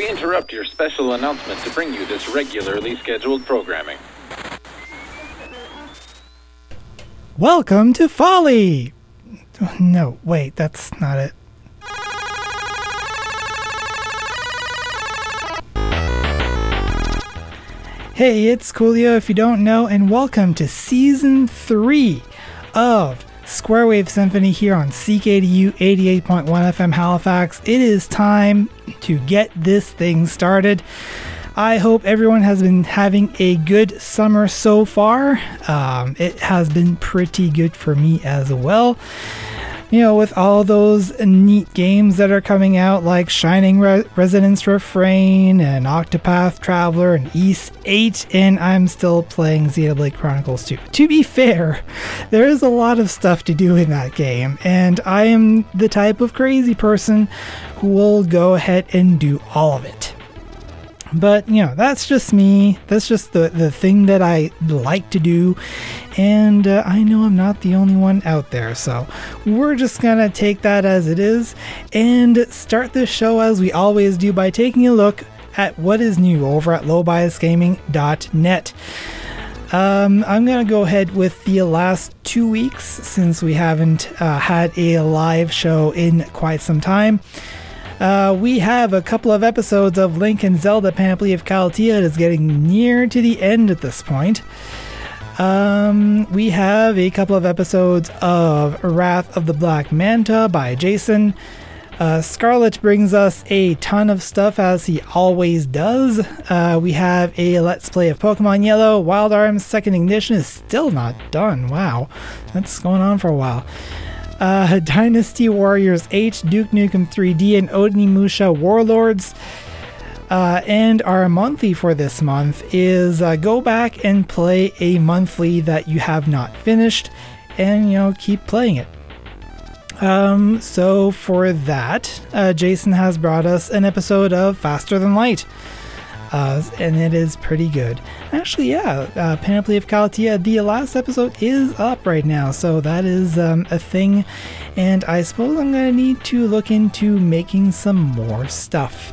We interrupt your special announcement to bring you this regularly scheduled programming. Welcome to Folly! No, wait, that's not it. Hey, it's Coolio if you don't know, and welcome to Season 3 of Square Wave Symphony here on CKDU 88.1 FM Halifax. It is time to get this thing started. I hope everyone has been having a good summer so far. It has been pretty good for me as well. You know, with all those neat games that are coming out, like Shining Resonance Refrain and Octopath Traveler and Ys VIII, and I'm still playing Xenoblade Chronicles 2. To be fair, there is a lot of stuff to do in that game, and I am the type of crazy person who will go ahead and do all of it. But, you know, that's just me. That's just the thing that I like to do. And I know I'm not the only one out there. So we're just going to take that as it is and start this show as we always do by taking a look at what is new over at lowbiasgaming.net. I'm going to go ahead with the last 2 weeks since we haven't had a live show in quite some time. We have a couple of episodes of Link and Zelda Panoply of Kaltia. It is getting near to the end at this point. We have a couple of episodes of Wrath of the Black Manta by Jason. Scarlet brings us a ton of stuff as he always does. We have a Let's Play of Pokemon Yellow. Wild Arms Second Ignition is still not done. Wow, that's going on for a while. Dynasty Warriors 8, Duke Nukem 3D, and Odinimusha Warlords. And our monthly for this month is go back and play a monthly that you have not finished and, you know, keep playing it. So for that, Jason has brought us an episode of Faster Than Light. And it is pretty good. Actually, yeah, Panoply of Kalatea, the last episode is up right now, so that is a thing. And I suppose I'm going to need to look into making some more stuff,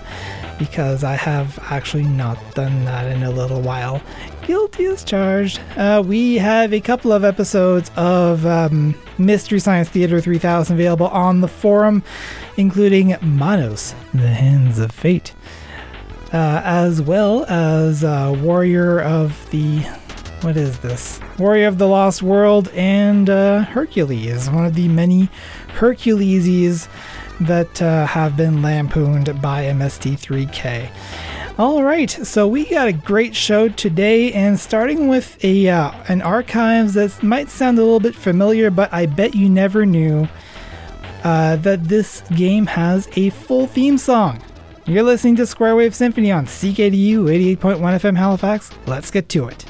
because I have actually not done that in a little while. Guilty as charged. We have a couple of episodes of Mystery Science Theater 3000 available on the forum, including Manos, the Hands of Fate. As well as Warrior of the Lost World, and Hercules, one of the many Herculeses that have been lampooned by MST3K. All right, so we got a great show today, and starting with a an archives that might sound a little bit familiar, but I bet you never knew that this game has a full theme song. You're listening to Square Wave Symphony on CKDU 88.1 FM Halifax. Let's get to it.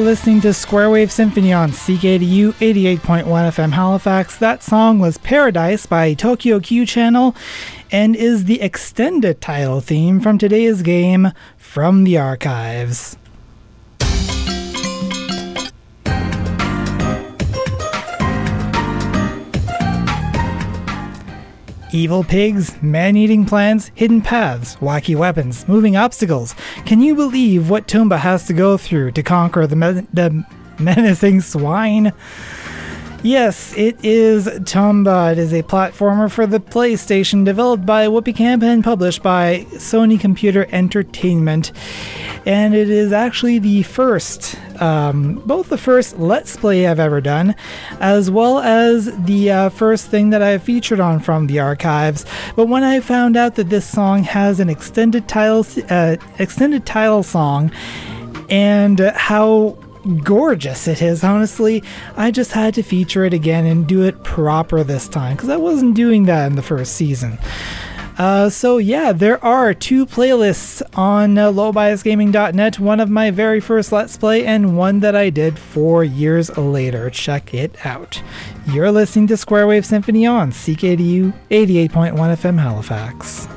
are listening to Square Wave Symphony on CKDU 88.1 FM Halifax. That song was Paradise by Tokyo Q Channel and is the extended title theme from today's game, From the Archives. Evil pigs, man-eating plants, hidden paths, wacky weapons, moving obstacles. Can you believe what Tomba has to go through to conquer the menacing swine? Yes, it is Tomba. It is a platformer for the PlayStation developed by Whoopi Camp and published by Sony Computer Entertainment. And it is actually the first, both the first Let's Play I've ever done, as well as the first thing that I featured on From the Archives. But when I found out that this song has an extended title song, and how gorgeous it is, honestly, I just had to feature it again and do it proper this time, because I wasn't doing that in the first season. So, there are two playlists on lowbiasgaming.net, one of my very first Let's Play and one that I did 4 years later. Check it out. You're listening to Square Wave Symphony on CKDU 88.1 FM Halifax.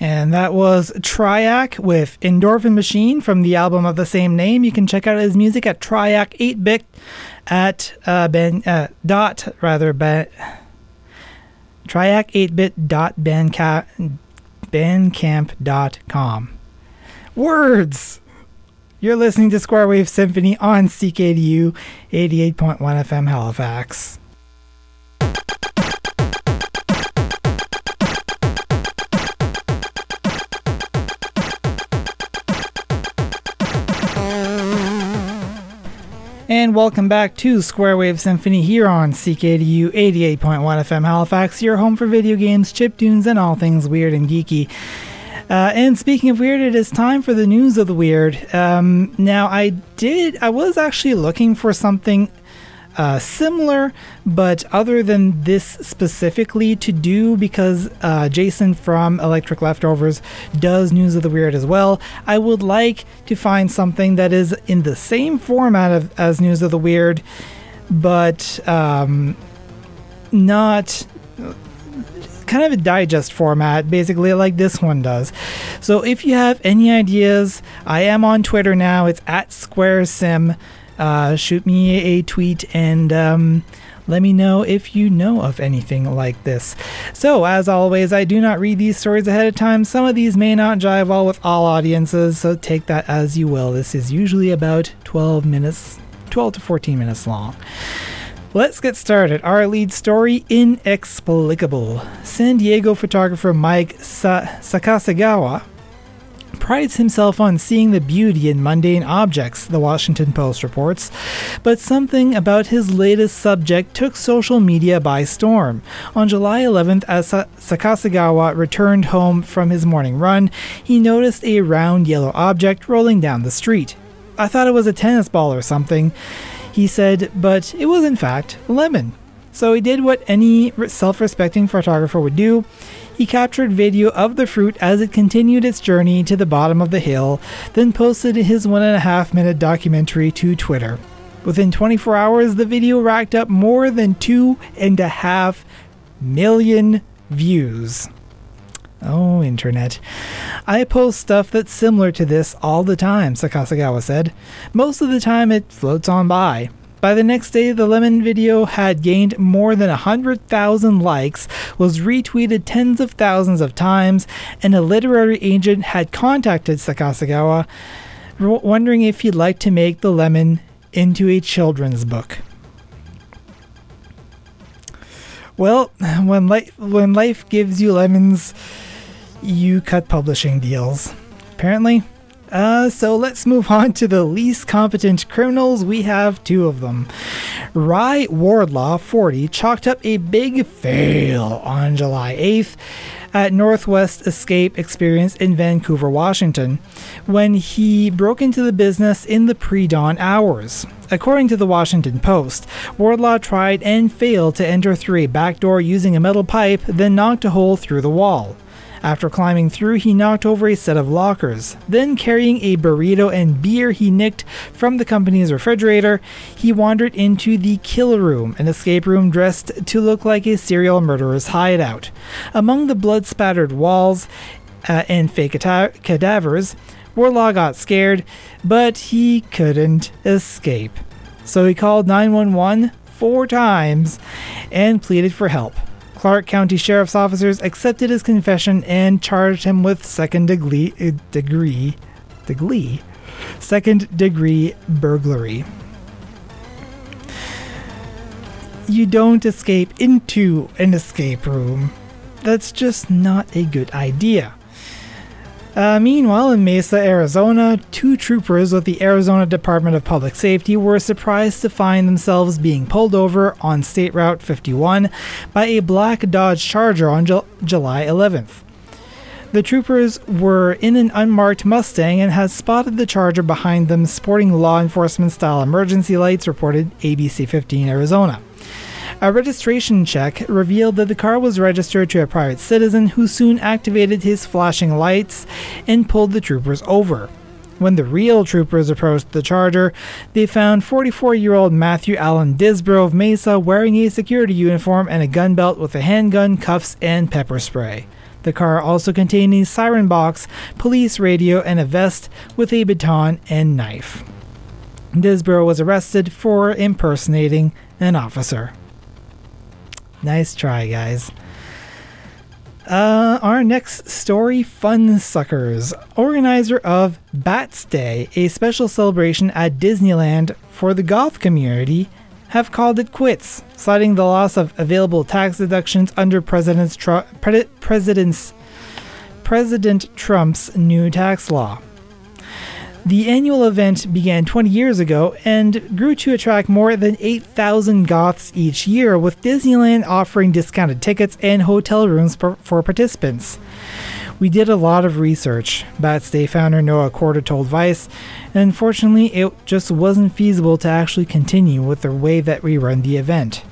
And that was Triac with Endorphin Machine from the album of the same name. You can check out his music at Triac 8 bit at Triac 8 bit.bandcamp.com. Words. You're listening to Square Wave Symphony on CKDU 88.1 FM Halifax. And welcome back to Square Wave Symphony here on CKDU 88.1 FM Halifax, your home for video games, chiptunes, and all things weird and geeky. And speaking of weird, it is time for the news of the weird. Now, I was actually looking for something similar, but other than this specifically to do, because Jason from Electric Leftovers does News of the Weird as well. I would like to find something that is in the same format as News of the Weird, but not kind of a digest format, basically like this one does. So if you have any ideas, I am on Twitter now. It's @SquareSim. Shoot me a tweet and let me know if you know of anything like this. So, as always, I do not read these stories ahead of time. Some of these may not jive well with all audiences, so take that as you will. This is usually about 12 to 14 minutes long. Let's get started. Our lead story, Inexplicable. San Diego photographer Mike Sakasegawa prides himself on seeing the beauty in mundane objects, the Washington Post reports, but something about his latest subject took social media by storm. On July 11th, as Sakasegawa returned home from his morning run, he noticed a round yellow object rolling down the street. "I thought it was a tennis ball or something," he said, but it was in fact a lemon. So he did what any self-respecting photographer would do. He captured video of the fruit as it continued its journey to the bottom of the hill, then posted his 1.5-minute documentary to Twitter. Within 24 hours, the video racked up more than 2.5 million views. Oh, internet. "I post stuff that's similar to this all the time," Sakasegawa said. "Most of the time it floats on by." By the next day, the lemon video had gained more than 100,000 likes, was retweeted tens of thousands of times, and a literary agent had contacted Sakasegawa, wondering if he'd like to make the lemon into a children's book. Well, when life gives you lemons, you cut publishing deals, apparently. So let's move on to the least competent criminals. We have two of them. Rye Wardlaw, 40, chalked up a big fail on July 8th at Northwest Escape Experience in Vancouver, Washington, when he broke into the business in the pre-dawn hours. According to the Washington Post, Wardlaw tried and failed to enter through a back door using a metal pipe, then knocked a hole through the wall. After climbing through, he knocked over a set of lockers. Then, carrying a burrito and beer he nicked from the company's refrigerator, he wandered into the kill room, an escape room dressed to look like a serial murderer's hideout. Among the blood-spattered walls and fake cadavers, Warlaw got scared, but he couldn't escape. So he called 911 four times and pleaded for help. Clark County Sheriff's officers accepted his confession and charged him with second-degree burglary. You don't escape into an escape room. That's just not a good idea. Meanwhile, in Mesa, Arizona, two troopers with the Arizona Department of Public Safety were surprised to find themselves being pulled over on State Route 51 by a black Dodge Charger on July 11th. The troopers were in an unmarked Mustang and had spotted the Charger behind them sporting law enforcement-style emergency lights, reported ABC 15 Arizona. A registration check revealed that the car was registered to a private citizen who soon activated his flashing lights and pulled the troopers over. When the real troopers approached the Charger, they found 44-year-old Matthew Allen Disbrow of Mesa wearing a security uniform and a gun belt with a handgun, cuffs, and pepper spray. The car also contained a siren box, police radio, and a vest with a baton and knife. Disbrow was arrested for impersonating an officer. Nice try, guys. Our next story, Fun Suckers. Organizer of Bats Day, a special celebration at Disneyland for the goth community, have called it quits, citing the loss of available tax deductions under President Trump's new tax law. The annual event began 20 years ago and grew to attract more than 8,000 Goths each year, with Disneyland offering discounted tickets and hotel rooms for participants. We did a lot of research, Bats Day founder Noah Corder told Vice, and unfortunately it just wasn't feasible to actually continue with the way that we run the event.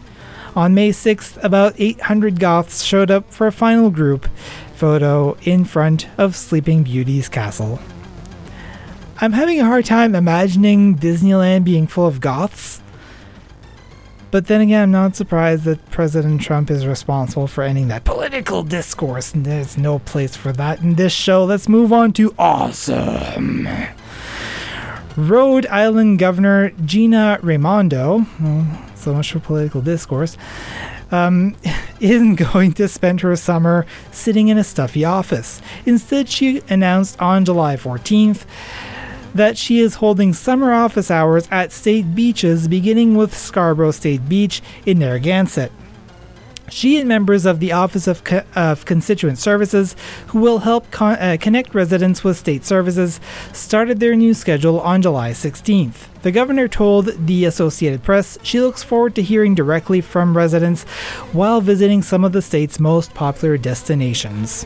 On May 6th, about 800 Goths showed up for a final group photo in front of Sleeping Beauty's castle. I'm having a hard time imagining Disneyland being full of Goths. But then again, I'm not surprised that President Trump is responsible for ending that political discourse, and there's no place for that in this show. Let's move on to awesome. Rhode Island Governor Gina Raimondo, well, so much for political discourse, isn't going to spend her summer sitting in a stuffy office. Instead, she announced on July 14th that she is holding summer office hours at state beaches, beginning with Scarborough State Beach in Narragansett. She and members of the Office of Constituent Services, who will help connect residents with state services, started their new schedule on July 16th. The governor told the Associated Press she looks forward to hearing directly from residents while visiting some of the state's most popular destinations.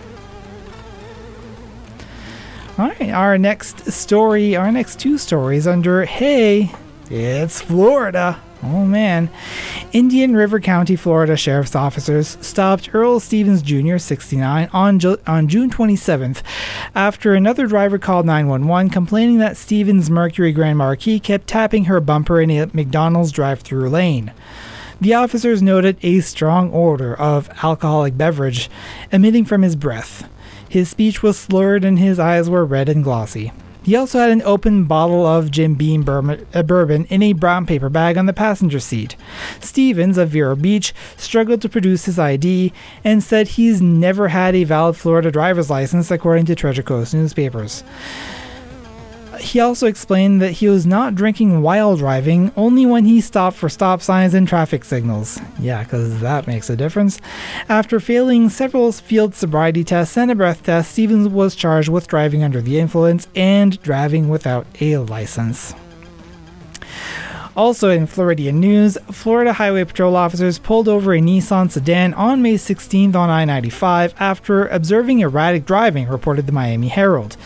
All right, our next two stories under, hey, it's Florida. Oh man. Indian River County, Florida sheriff's officers stopped Earl Stevens Jr., 69, on June 27th after another driver called 911 complaining that Stevens' Mercury Grand Marquis kept tapping her bumper in a McDonald's drive-through lane. The officers noted a strong odor of alcoholic beverage emitting from his breath. His speech was slurred and his eyes were red and glossy. He also had an open bottle of Jim Beam bourbon in a brown paper bag on the passenger seat. Stevens, of Vero Beach, struggled to produce his ID and said he's never had a valid Florida driver's license, according to Treasure Coast newspapers. He also explained that he was not drinking while driving, only when he stopped for stop signs and traffic signals. Yeah, because that makes a difference. After failing several field sobriety tests and a breath test, Stevens was charged with driving under the influence and driving without a license. Also in Floridian news, Florida Highway Patrol officers pulled over a Nissan sedan on May 16th on I-95 after observing erratic driving, reported the Miami Herald.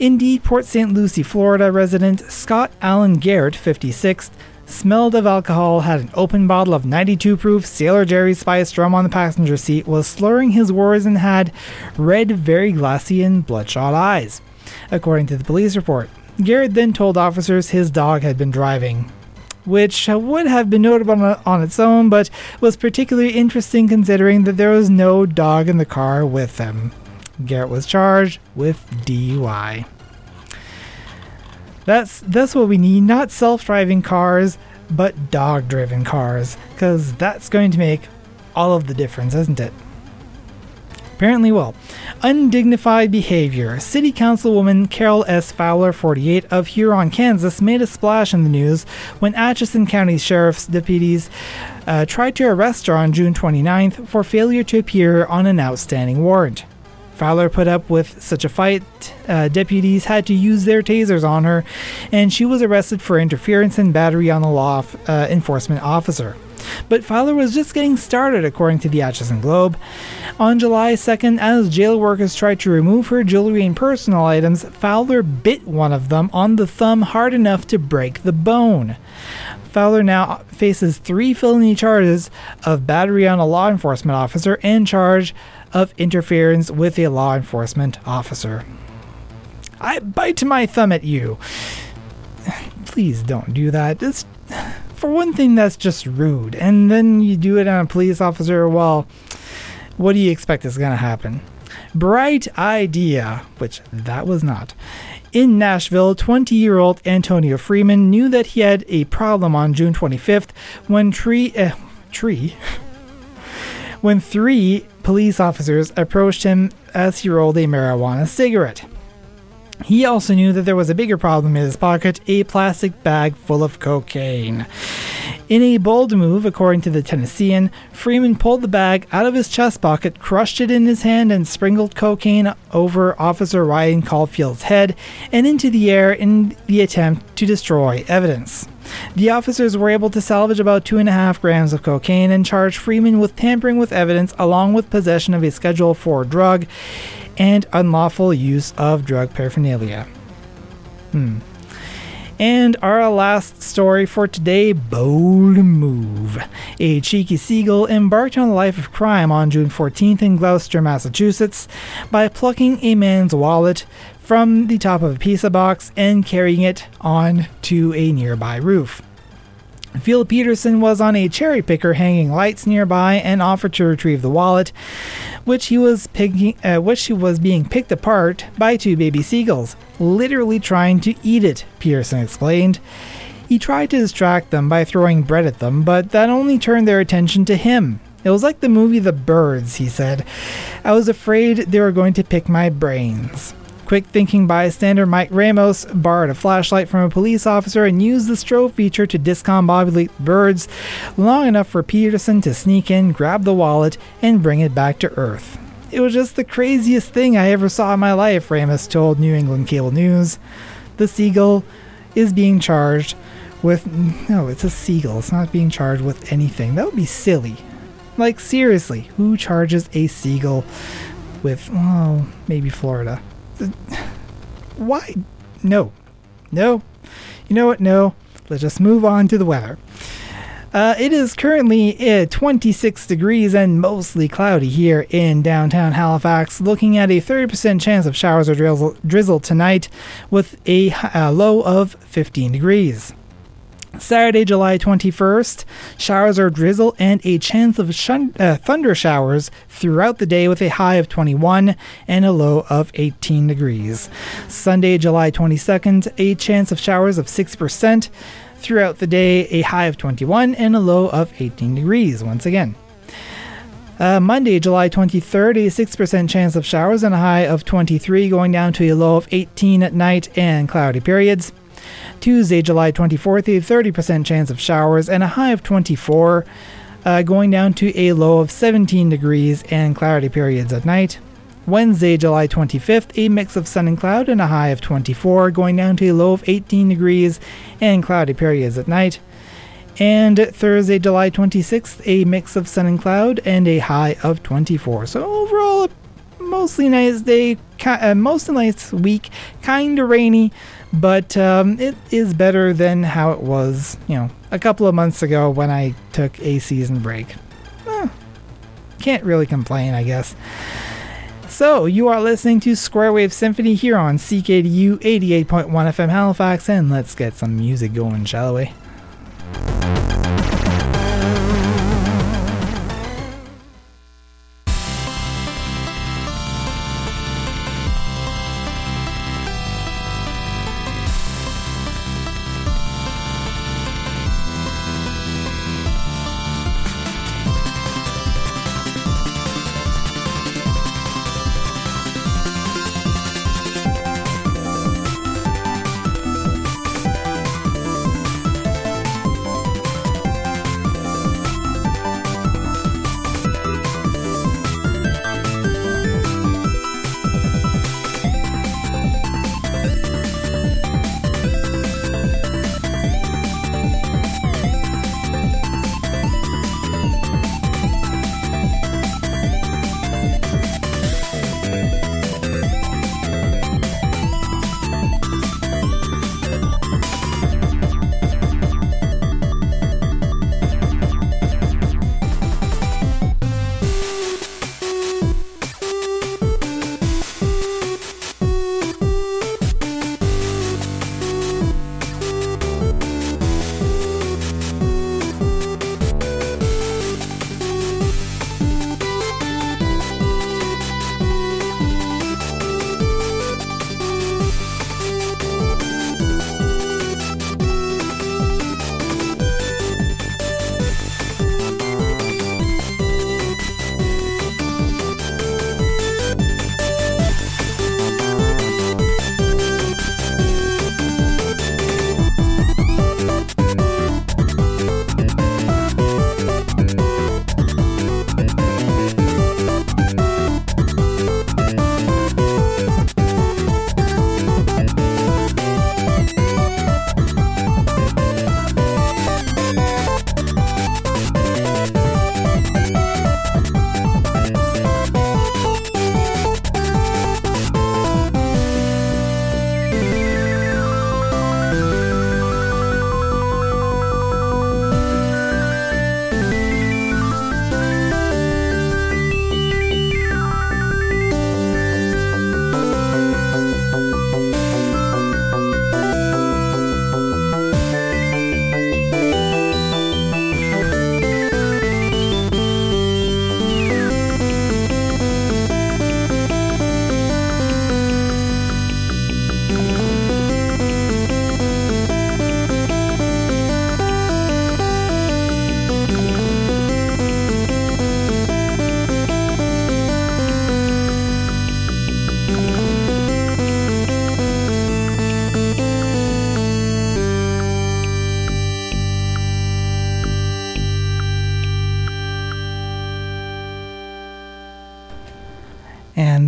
Indeed, Port St. Lucie, Florida resident Scott Allen Garrett, 56, smelled of alcohol, had an open bottle of 92 proof Sailor Jerry spiced rum on the passenger seat, was slurring his words, and had red, very glassy, and bloodshot eyes, according to the police report. Garrett then told officers his dog had been driving, which would have been notable on its own, but was particularly interesting considering that there was no dog in the car with them. Garrett was charged with DUI. That's what we need, not self-driving cars, but dog-driven cars, because that's going to make all of the difference, isn't it? Apparently will. Undignified behavior. City Councilwoman Carol S. Fowler, 48, of Huron, Kansas, made a splash in the news when Atchison County Sheriff's deputies tried to arrest her on June 29th for failure to appear on an outstanding warrant. Fowler put up with such a fight, deputies had to use their tasers on her, and she was arrested for interference and battery on a law enforcement officer. But Fowler was just getting started, according to the Atchison Globe. On July 2nd, as jail workers tried to remove her jewelry and personal items, Fowler bit one of them on the thumb hard enough to break the bone. Fowler now faces 3 felony charges of battery on a law enforcement officer and charge of interference with a law enforcement officer. I bite my thumb at you. Please don't do that. It's, for one thing, that's just rude. And then you do it on a police officer. Well, what do you expect is going to happen? Bright idea, which that was not. In Nashville, 20-year-old Antonio Freeman knew that he had a problem on June 25th when three police officers approached him as he rolled a marijuana cigarette. He also knew that there was a bigger problem in his pocket, a plastic bag full of cocaine. In a bold move, according to the Tennessean, Freeman pulled the bag out of his chest pocket, crushed it in his hand, and sprinkled cocaine over Officer Ryan Caulfield's head and into the air in the attempt to destroy evidence. The officers were able to salvage about 2.5 grams of cocaine and charged Freeman with tampering with evidence along with possession of a Schedule IV drug and unlawful use of drug paraphernalia. And our last story for today, bold move. A cheeky seagull embarked on a life of crime on June 14th in Gloucester, Massachusetts, by plucking a man's wallet from the top of a pizza box and carrying it on to a nearby roof. Phil Peterson was on a cherry picker hanging lights nearby and offered to retrieve the wallet, which was being picked apart by two baby seagulls, literally trying to eat it, Peterson explained. He tried to distract them by throwing bread at them, but that only turned their attention to him. It was like the movie The Birds, he said. I was afraid they were going to pick my brains. Quick-thinking bystander Mike Ramos borrowed a flashlight from a police officer and used the strobe feature to discombobulate the birds long enough for Peterson to sneak in, grab the wallet, and bring it back to Earth. It was just the craziest thing I ever saw in my life, Ramos told New England Cable News. The seagull is being charged with... No, it's a seagull. It's not being charged with anything. That would be silly. Like, seriously, who charges a seagull with... Oh, maybe Florida. Why? No. You know what? No. Let's just move on to the weather. It is currently 26 degrees and mostly cloudy here in downtown Halifax, looking at a 30% chance of showers or drizzle tonight with a low of 15 degrees. Saturday, July 21st, showers or drizzle and a chance of thunder showers throughout the day with a high of 21 and a low of 18 degrees. Sunday, July 22nd, a chance of showers of 6% throughout the day, a high of 21 and a low of 18 degrees once again. Monday, July 23rd, a 6% chance of showers and a high of 23 going down to a low of 18 at night and cloudy periods. Tuesday, July 24th, a 30% chance of showers and a high of 24, going down to a low of 17 degrees and cloudy periods at night. Wednesday, July 25th, a mix of sun and cloud and a high of 24, going down to a low of 18 degrees and cloudy periods at night. And Thursday, July 26th, a mix of sun and cloud and a high of 24. So overall, a mostly nice day, mostly nice week, kind of rainy. But it is better than how it was, a couple of months ago when I took a season break. Can't really complain, I guess. So, you are listening to Square Wave Symphony here on CKDU 88.1 FM Halifax, and let's get some music going, shall we?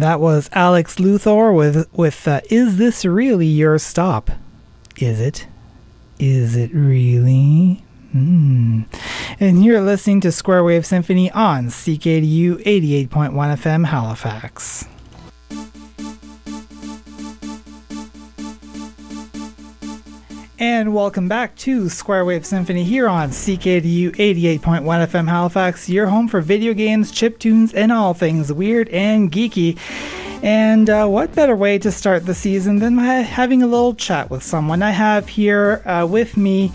That was Alex Luthor with Is This Really Your Stop? Is it? Is it really? And you're listening to Square Wave Symphony on CKDU 88.1 FM Halifax. And welcome back to Square Wave Symphony here on CKDU 88.1 FM Halifax, your home for video games, chiptunes, and all things weird and geeky. And what better way to start the season than having a little chat with someone? I have here with me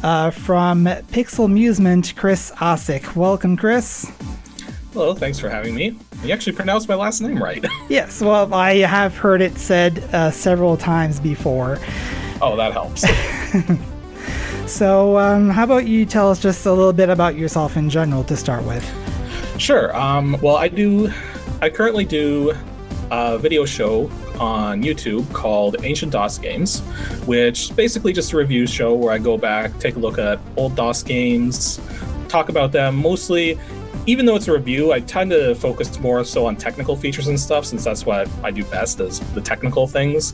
from Pixelmusement, Chris Osick. Welcome, Chris. Hello, thanks for having me. You actually pronounced my last name right. Yes, well, I have heard it said several times before. Oh, that helps. So, how about you tell us just a little bit about yourself in general to start with? Sure. Well, I currently do a video show on YouTube called Ancient DOS Games, which is basically just a review show where I go back, take a look at old DOS games, talk about them. Mostly, even though it's a review, I tend to focus more so on technical features and stuff, since that's what I do best, is the technical things.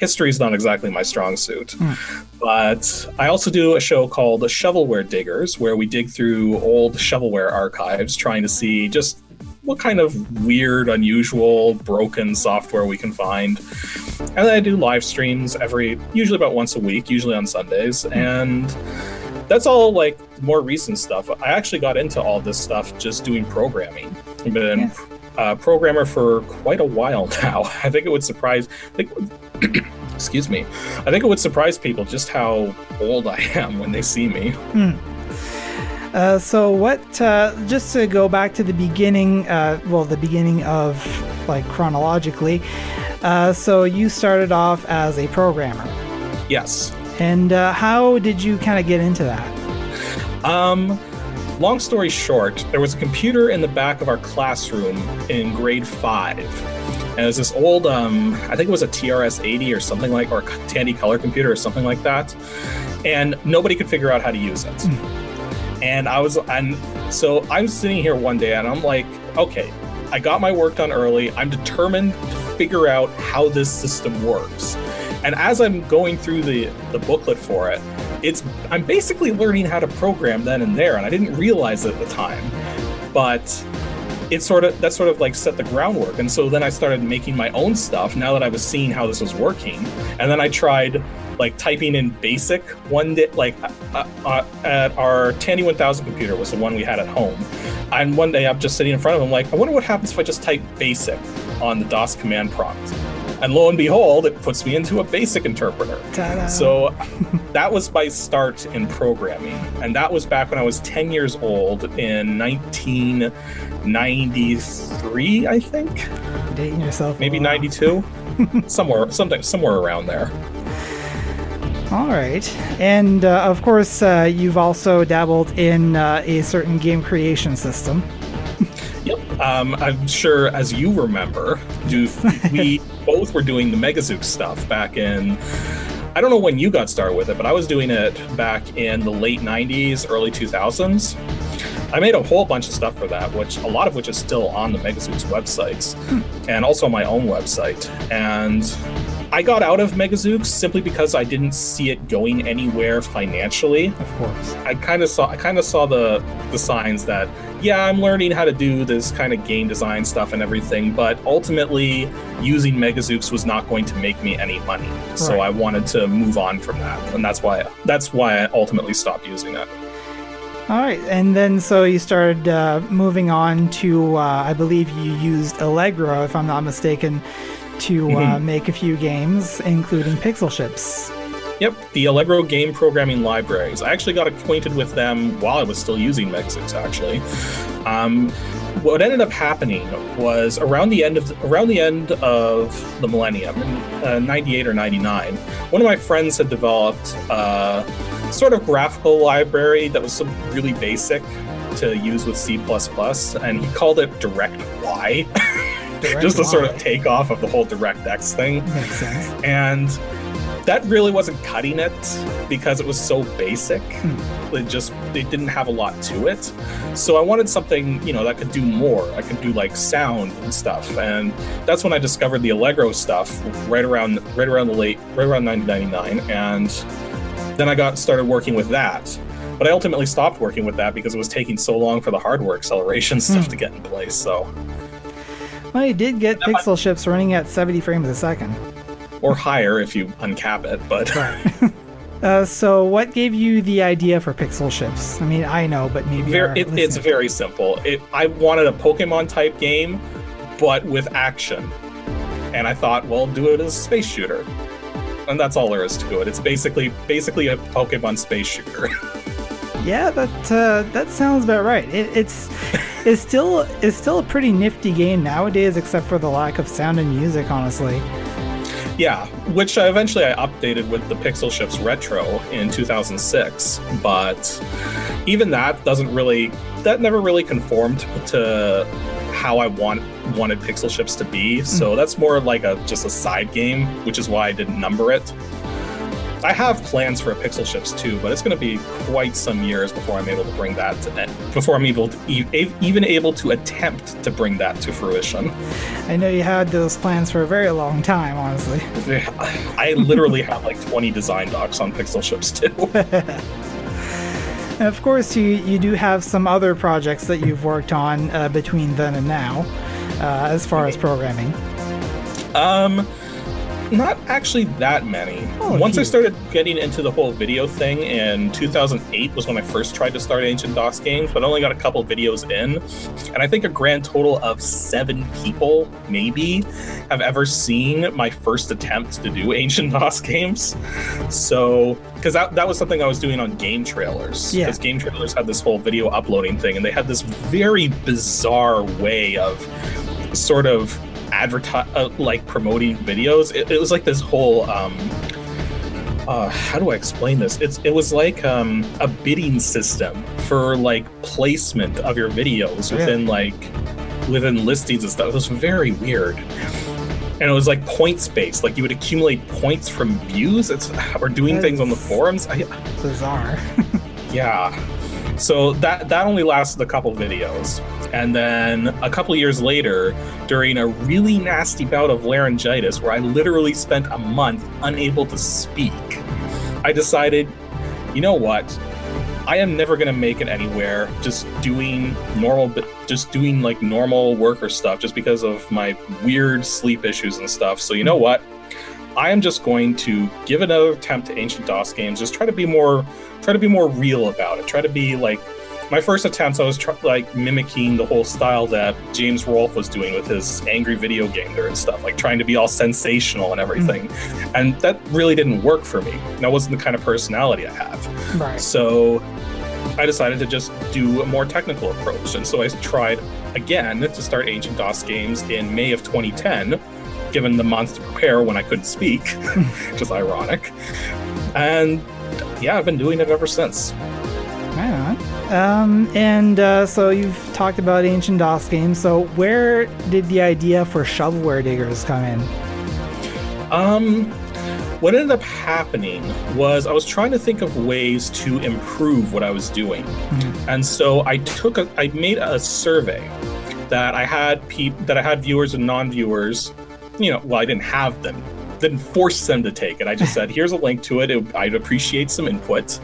History is not exactly my strong suit. But I also do a show called Shovelware Diggers, where we dig through old shovelware archives, trying to see just what kind of weird, unusual, broken software we can find. And then I do live streams usually about once a week, usually on Sundays. And that's all like more recent stuff. I actually got into all this stuff just doing programming. I've been a programmer for quite a while now. I think it would surprise people just how old I am when they see me. So what, just to go back to the beginning, the beginning of, like, chronologically, so you started off as a programmer. Yes. And how did you kind of get into that? Long story short, there was a computer in the back of our classroom in grade 5. And it was this old, I think it was a TRS 80 or something like, or a Tandy Color computer or something like that. And nobody could figure out how to use it. So I'm sitting here one day and I'm like, okay, I got my work done early. I'm determined to figure out how this system works. And as I'm going through the booklet for it, I'm basically learning how to program then and there. And I didn't realize it at the time, but that sort of like set the groundwork. And so then I started making my own stuff now that I was seeing how this was working. And then I tried like typing in BASIC one day, like at our Tandy 1000 computer was the one we had at home. And one day I'm just sitting in front of him like, I wonder what happens if I just type BASIC on the DOS command prompt. And lo and behold, it puts me into a BASIC interpreter. Ta-da. So that was my start in programming. And that was back when I was 10 years old in 1993, I think. Dating yourself. Maybe 92, somewhere around there. All right. And of course, you've also dabbled in a certain game creation system. Yep. I'm sure, as you remember, we both were doing the Megazook stuff back in, I don't know when you got started with it, but I was doing it back in the late 90s, early 2000s. I made a whole bunch of stuff for that, a lot of which is still on the Megazook's websites and also my own website. And I got out of Megazook simply because I didn't see it going anywhere financially. Of course. I kind of saw the signs that, yeah, I'm learning how to do this kind of game design stuff and everything, but ultimately using Megazook was not going to make me any money. Right. So I wanted to move on from that, and that's why I ultimately stopped using it. All right, and then so you started moving on to, I believe you used Allegro, if I'm not mistaken, to make a few games, including Pixel Ships. Yep, the Allegro game programming libraries. I actually got acquainted with them while I was still using Megazook, actually. What ended up happening was around the end of the millennium, 98 or 99, one of my friends had developed a sort of graphical library that was really basic to use with C++, and he called it DirectY. Just a sort of takeoff of the whole DirectX thing. Makes sense. And that really wasn't cutting it because it was so basic. It didn't have a lot to it. So I wanted something, you know, that could do more. I could do like sound and stuff. And that's when I discovered the Allegro stuff right around 1999. And then I started working with that. But I ultimately stopped working with that because it was taking so long for the hardware acceleration stuff to get in place. So, well, you did get pixel ships running at 70 frames a second. Or higher if you uncap it, but... Right. So what gave you the idea for pixel ships? I mean, I know, but maybe... It's very simple. I wanted a Pokemon-type game, but with action. And I thought, well, do it as a space shooter. And that's all there is to it. It's basically a Pokemon space shooter. Yeah, that sounds about right. It's still a pretty nifty game nowadays, except for the lack of sound and music, honestly. Yeah, which eventually I updated with the Pixel Ships Retro in 2006, but even that never really conformed to how I wanted Pixel Ships to be. So that's more like just a side game, which is why I didn't number it. I have plans for a Pixel Ships 2, but it's going to be quite some years before I'm able to bring that to bring that to fruition. I know you had those plans for a very long time, honestly. I literally have like 20 design docs on Pixel Ships 2. And of course, you do have some other projects that you've worked on between then and now, as far as programming. Not actually that many. I started getting into the whole video thing in 2008 was when I first tried to start Ancient DOS games, but I only got a couple videos in. And I think a grand total of 7 people, maybe, have ever seen my first attempt to do Ancient DOS games. So, because that was something I was doing on Game Trailers. Because Game Trailers had this whole video uploading thing, and they had this very bizarre way of sort of promoting videos. It was like this whole how do I explain this? It was like a bidding system for like placement of your videos within listings and stuff. It was very weird, and it was like points based. Like you would accumulate points from views or doing things on the forums. Bizarre. Yeah. So that only lasted a couple videos. And then a couple years later, during a really nasty bout of laryngitis where I literally spent a month unable to speak, I decided, you know what? I am never going to make it anywhere just doing normal work or stuff just because of my weird sleep issues and stuff. So you know what? I am just going to give another attempt to Ancient DOS games. Just try to be more real about it. Try to be like, my first attempts, I was mimicking the whole style that James Rolfe was doing with his Angry Video Gamer and stuff, like trying to be all sensational and everything. And that really didn't work for me. That wasn't the kind of personality I have. Right. So I decided to just do a more technical approach. And so I tried again to start Ancient DOS games in May of 2010, given the month to prepare when I couldn't speak, which is ironic. And yeah, I've been doing it ever since. Right on. So you've talked about Ancient DOS games. So where did the idea for shovelware diggers come in? What ended up happening was I was trying to think of ways to improve what I was doing. And so I made a survey that I had viewers and non-viewers, I didn't have them. Didn't force them to take it. I just said, here's a link to it. I'd appreciate some input.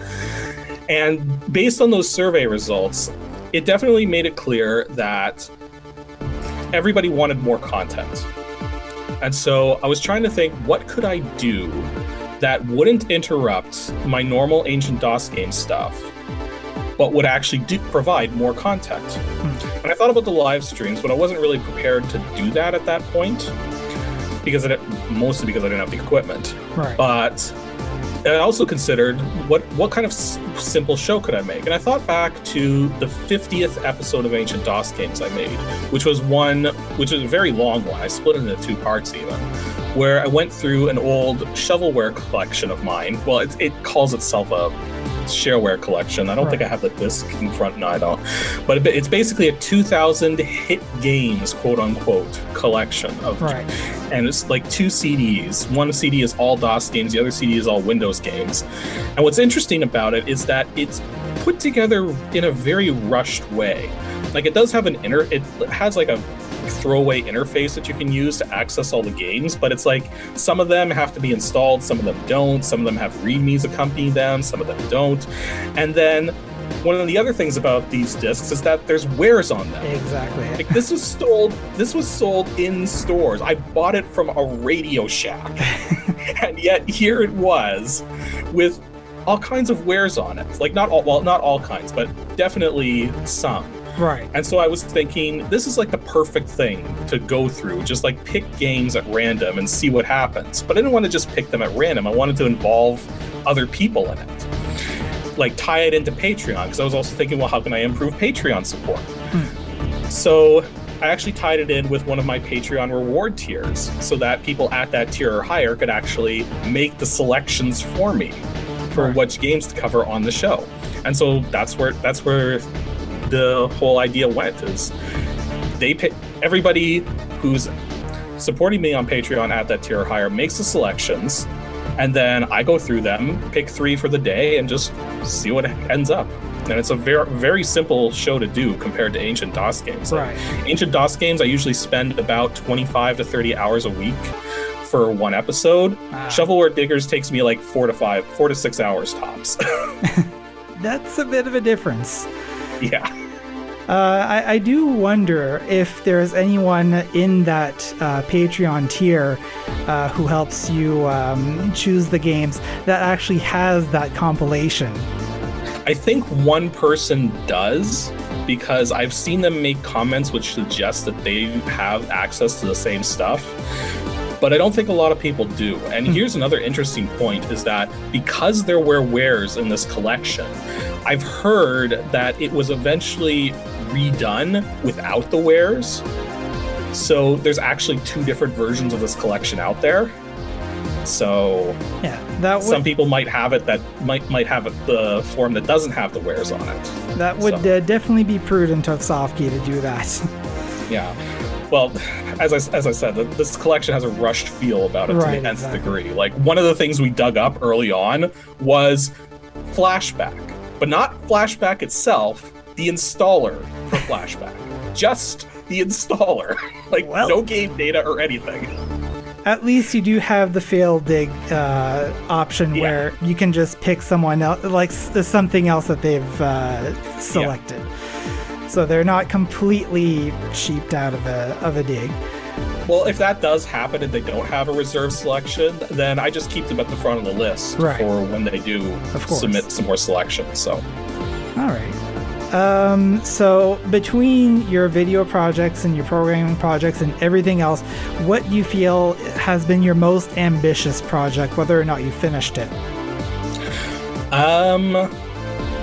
And based on those survey results, it definitely made it clear that everybody wanted more content. And so I was trying to think, what could I do that wouldn't interrupt my normal Ancient DOS game stuff, but would actually provide more content? And I thought about the live streams, but I wasn't really prepared to do that at that point. Mostly because I didn't have the equipment. Right. But I also considered what kind of simple show could I make? And I thought back to the 50th episode of Ancient DOS Games I made, which was a very long one. I split it into 2 parts even, where I went through an old shovelware collection of mine. Well, it calls itself a shareware collection. I don't think I have the disc in front now, though. But it's basically a 2,000 hit games, quote unquote, collection of, and it's like two CDs. One CD is all DOS games, the other CD is all Windows games. And what's interesting about it is that it's put together in a very rushed way. Like it does have an it has like a throwaway interface that you can use to access all the games, but it's like some of them have to be installed, some of them don't, some of them have readmes accompanying them, some of them don't. And then one of the other things about these discs is that there's wares on them. Exactly. Like this was sold in stores. I bought it from a Radio Shack. And yet here it was with all kinds of wares on it. Like not all kinds, but definitely some. Right. And so I was thinking, this is like the perfect thing to go through, just like pick games at random and see what happens. But I didn't want to just pick them at random. I wanted to involve other people in it, like tie it into Patreon, because I was also thinking, well, how can I improve Patreon support? So I actually tied it in with one of my Patreon reward tiers so that people at that tier or higher could actually make the selections for me for which games to cover on the show. And so that's where the whole idea went, is they pick, everybody who's supporting me on Patreon at that tier or higher makes the selections, and then I go through them, pick three for the day, and just see what ends up. And it's a very, very simple show to do compared to ancient DOS games. Ancient DOS games, I usually spend about 25 to 30 hours a week for one episode. Shovelware Diggers takes me like 4 to 6 hours tops. That's a bit of a difference. Yeah. I do wonder if there's anyone in that Patreon tier who helps you choose the games that actually has that compilation. I think one person does, because I've seen them make comments which suggest that they have access to the same stuff. But I don't think a lot of people do. And here's another interesting point, is that because there were wares in this collection, I've heard that it was eventually redone without the wares. So there's actually two different versions of this collection out there. So yeah, that some people might have it that might have it, the form that doesn't have the wares on it. That would definitely be prudent of Softkey to do that. Yeah. Well, as I said, this collection has a rushed feel about it to the nth degree. Like, one of the things we dug up early on was Flashback, but not Flashback itself, the installer for Flashback. Just the installer. Like, no game data or anything. At least you do have the fail dig option where you can just pick someone else, like something else that they've selected. Yeah. So they're not completely cheaped out of a dig. Well, if that does happen and they don't have a reserve selection, then I just keep them at the front of the list for when they do submit some more selections. So, all right. So between your video projects and your programming projects and everything else, what do you feel has been your most ambitious project, whether or not you finished it?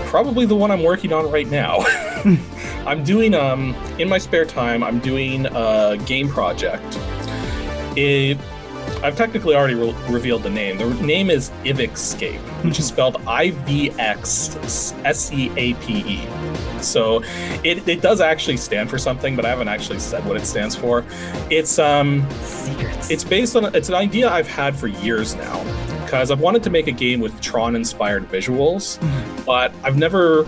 Probably the one I'm working on right now. I'm doing, in my spare time, I'm doing a game project. I've technically already revealed the name. The name is Ivxscape, which is spelled IVXSEAPE. So it does actually stand for something, but I haven't actually said what it stands for. It's secrets. It's an idea I've had for years now, because I've wanted to make a game with Tron-inspired visuals, but I never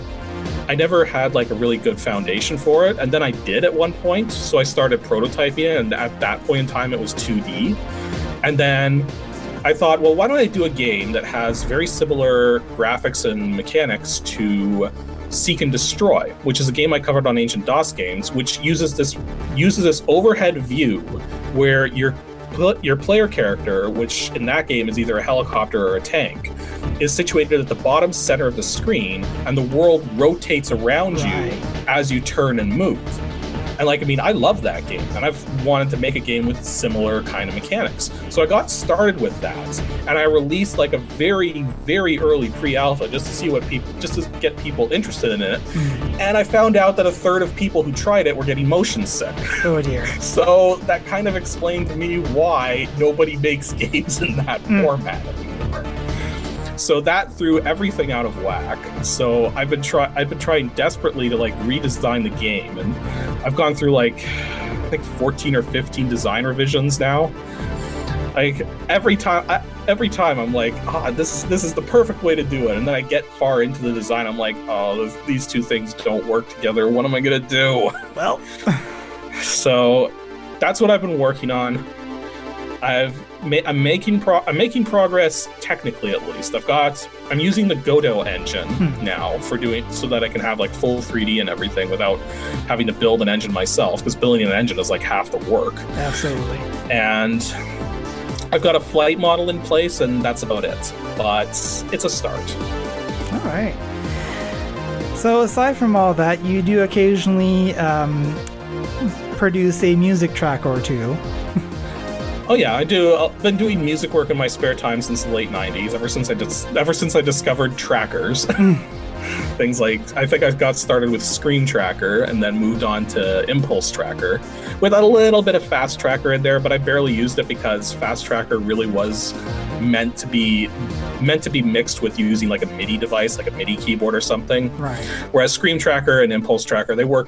had like a really good foundation for it. And then I did at one point. So I started prototyping it, and at that point in time, it was 2D. And then I thought, well, why don't I do a game that has very similar graphics and mechanics to Seek and Destroy, which is a game I covered on Ancient DOS Games, which uses this overhead view where your player character, which in that game is either a helicopter or a tank, is situated at the bottom center of the screen, and the world rotates around you as you turn and move. And like, I mean, I love that game, and I've wanted to make a game with similar kind of mechanics. So I got started with that, and I released like a very, very early pre-alpha just to get people interested in it. And I found out that a third of people who tried it were getting motion sick. Oh dear. So that kind of explained to me why nobody makes games in that format anymore. So that threw everything out of whack. So I've been trying desperately to like redesign the game, and I've gone through like I think 14 or 15 design revisions now. Like every time I'm like, this is the perfect way to do it, and then I get far into the design, I'm like, these two things don't work together. What am I gonna do? Well, so that's what I've been working on. I'm making progress technically, at least. I'm using the Godot engine now for doing so that I can have like full 3D and everything without having to build an engine myself, because building an engine is like half the work. Absolutely. And I've got a flight model in place, and that's about it. But it's a start. All right. So aside from all that, you do occasionally produce a music track or two. Oh yeah, I do. I've been doing music work in my spare time since the late 90s, ever since I discovered trackers. Things like, I think I got started with Screen Tracker and then moved on to Impulse Tracker with a little bit of Fast Tracker in there, but I barely used it because Fast Tracker really was meant to be mixed with using like a MIDI device, like a MIDI keyboard or something. Right. Whereas Screen Tracker and Impulse Tracker, they work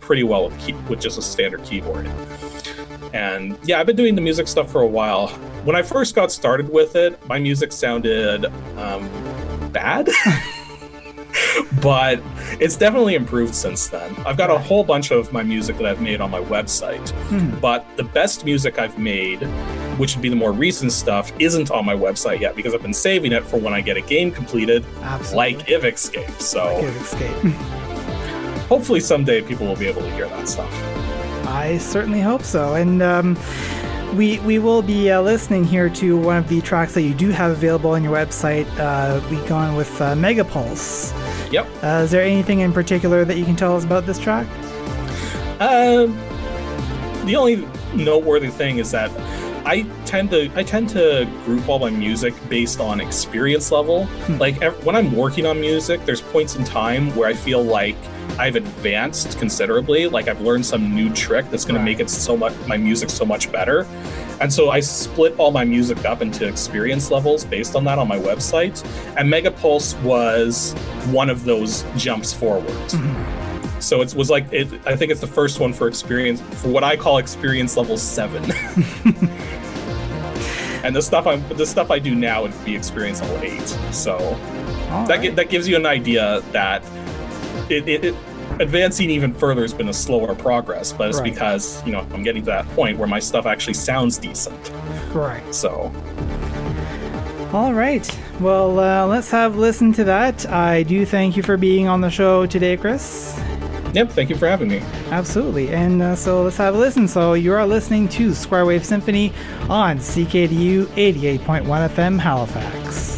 pretty well with just a standard keyboard. And yeah, I've been doing the music stuff for a while. When I first got started with it, my music sounded bad, but it's definitely improved since then. I've got a whole bunch of my music that I've made on my website, but the best music I've made, which would be the more recent stuff, isn't on my website yet because I've been saving it for when I get a game completed. Absolutely. Like If Escape. So like If Escape. Hopefully someday people will be able to hear that stuff. I certainly hope so, and we will be listening here to one of the tracks that you do have available on your website. We've gone with Megapulse. Yep. Is there anything in particular that you can tell us about this track? The only noteworthy thing is that I tend to group all my music based on experience level. Like when I'm working on music, there's points in time where I feel like I've advanced considerably, like I've learned some new trick that's going to make it my music so much better. And so I split all my music up into experience levels based on that on my website. And Megapulse was one of those jumps forward. So it was like, I think it's the first one for experience, for what I call experience level 7. And the stuff I do now would be experience level 8. So that gives you an idea that it advancing even further has been a slower progress, but it's because, I'm getting to that point where my stuff actually sounds decent. Right. So. All right. Well, let's have listen to that. I do thank you for being on the show today, Chris. Yep, thank you for having me. Absolutely. And so let's have a listen. So you are listening to Square Wave Symphony on CKDU 88.1 FM Halifax.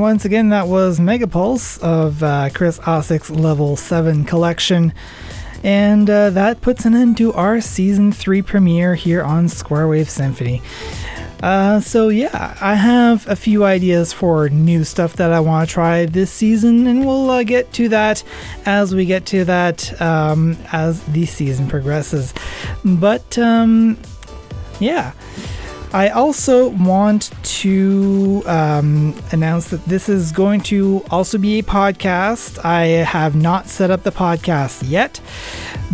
And once again, that was Megapulse of Chris Ossick's Level 7 collection. And that puts an end to our Season 3 premiere here on Square Wave Symphony. So, I have a few ideas for new stuff that I want to try this season, and we'll get to that as we get to that as the season progresses. But, I also want to announce that this is going to also be a podcast. I have not set up the podcast yet,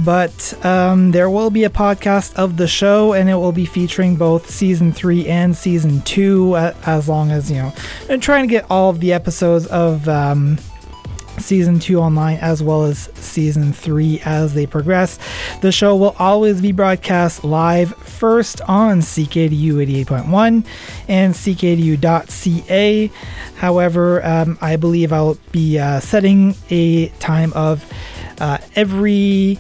but there will be a podcast of the show, and it will be featuring both Season 3 and Season 2, as long as, I'm trying to get all of the episodes of Season 2 online as well as Season 3 as they progress. The show will always be broadcast live first on CKDU 88.1 and CKDU.ca. However, I believe I'll be setting a time of every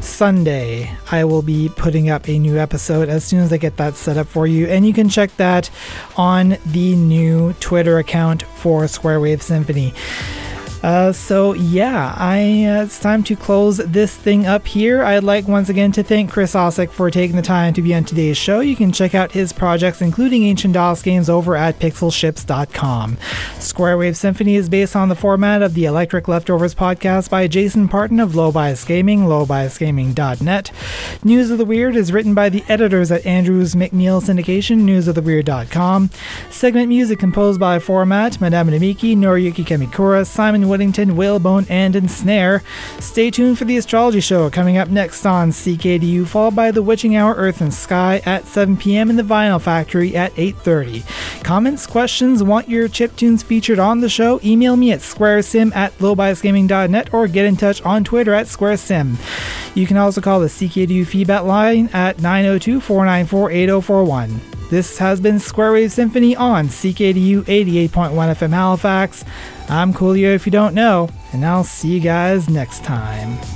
Sunday I will be putting up a new episode as soon as I get that set up for you, and you can check that on the new Twitter account for Square Wave Symphony. It's time to close this thing up here. I'd like once again to thank Chris Ossick for taking the time to be on today's show. You can check out his projects, including Ancient DOS games, over at pixelships.com. Square Wave Symphony is based on the format of the Electric Leftovers podcast by Jason Parton of Low Bias Gaming, lowbiasgaming.net. News of the Weird is written by the editors at Andrews McNeil Syndication, newsoftheweird.com. Segment music composed by Format, Madame Namiki, Noriyuki Kamikura, Simon Whittington, Whalebone, and Ensnare. Stay tuned for the Astrology Show coming up next on CKDU, followed by the Witching Hour Earth and Sky at 7 p.m. and the Vinyl Factory at 8:30. Comments, questions, want your chiptunes featured on the show? Email me at squaresim@lowbiasgaming.net or get in touch on Twitter at squaresim. You can also call the CKDU feedback line at 902-494-8041. This has been Square Wave Symphony on CKDU 88.1 FM Halifax. I'm Coolio if you don't know, and I'll see you guys next time.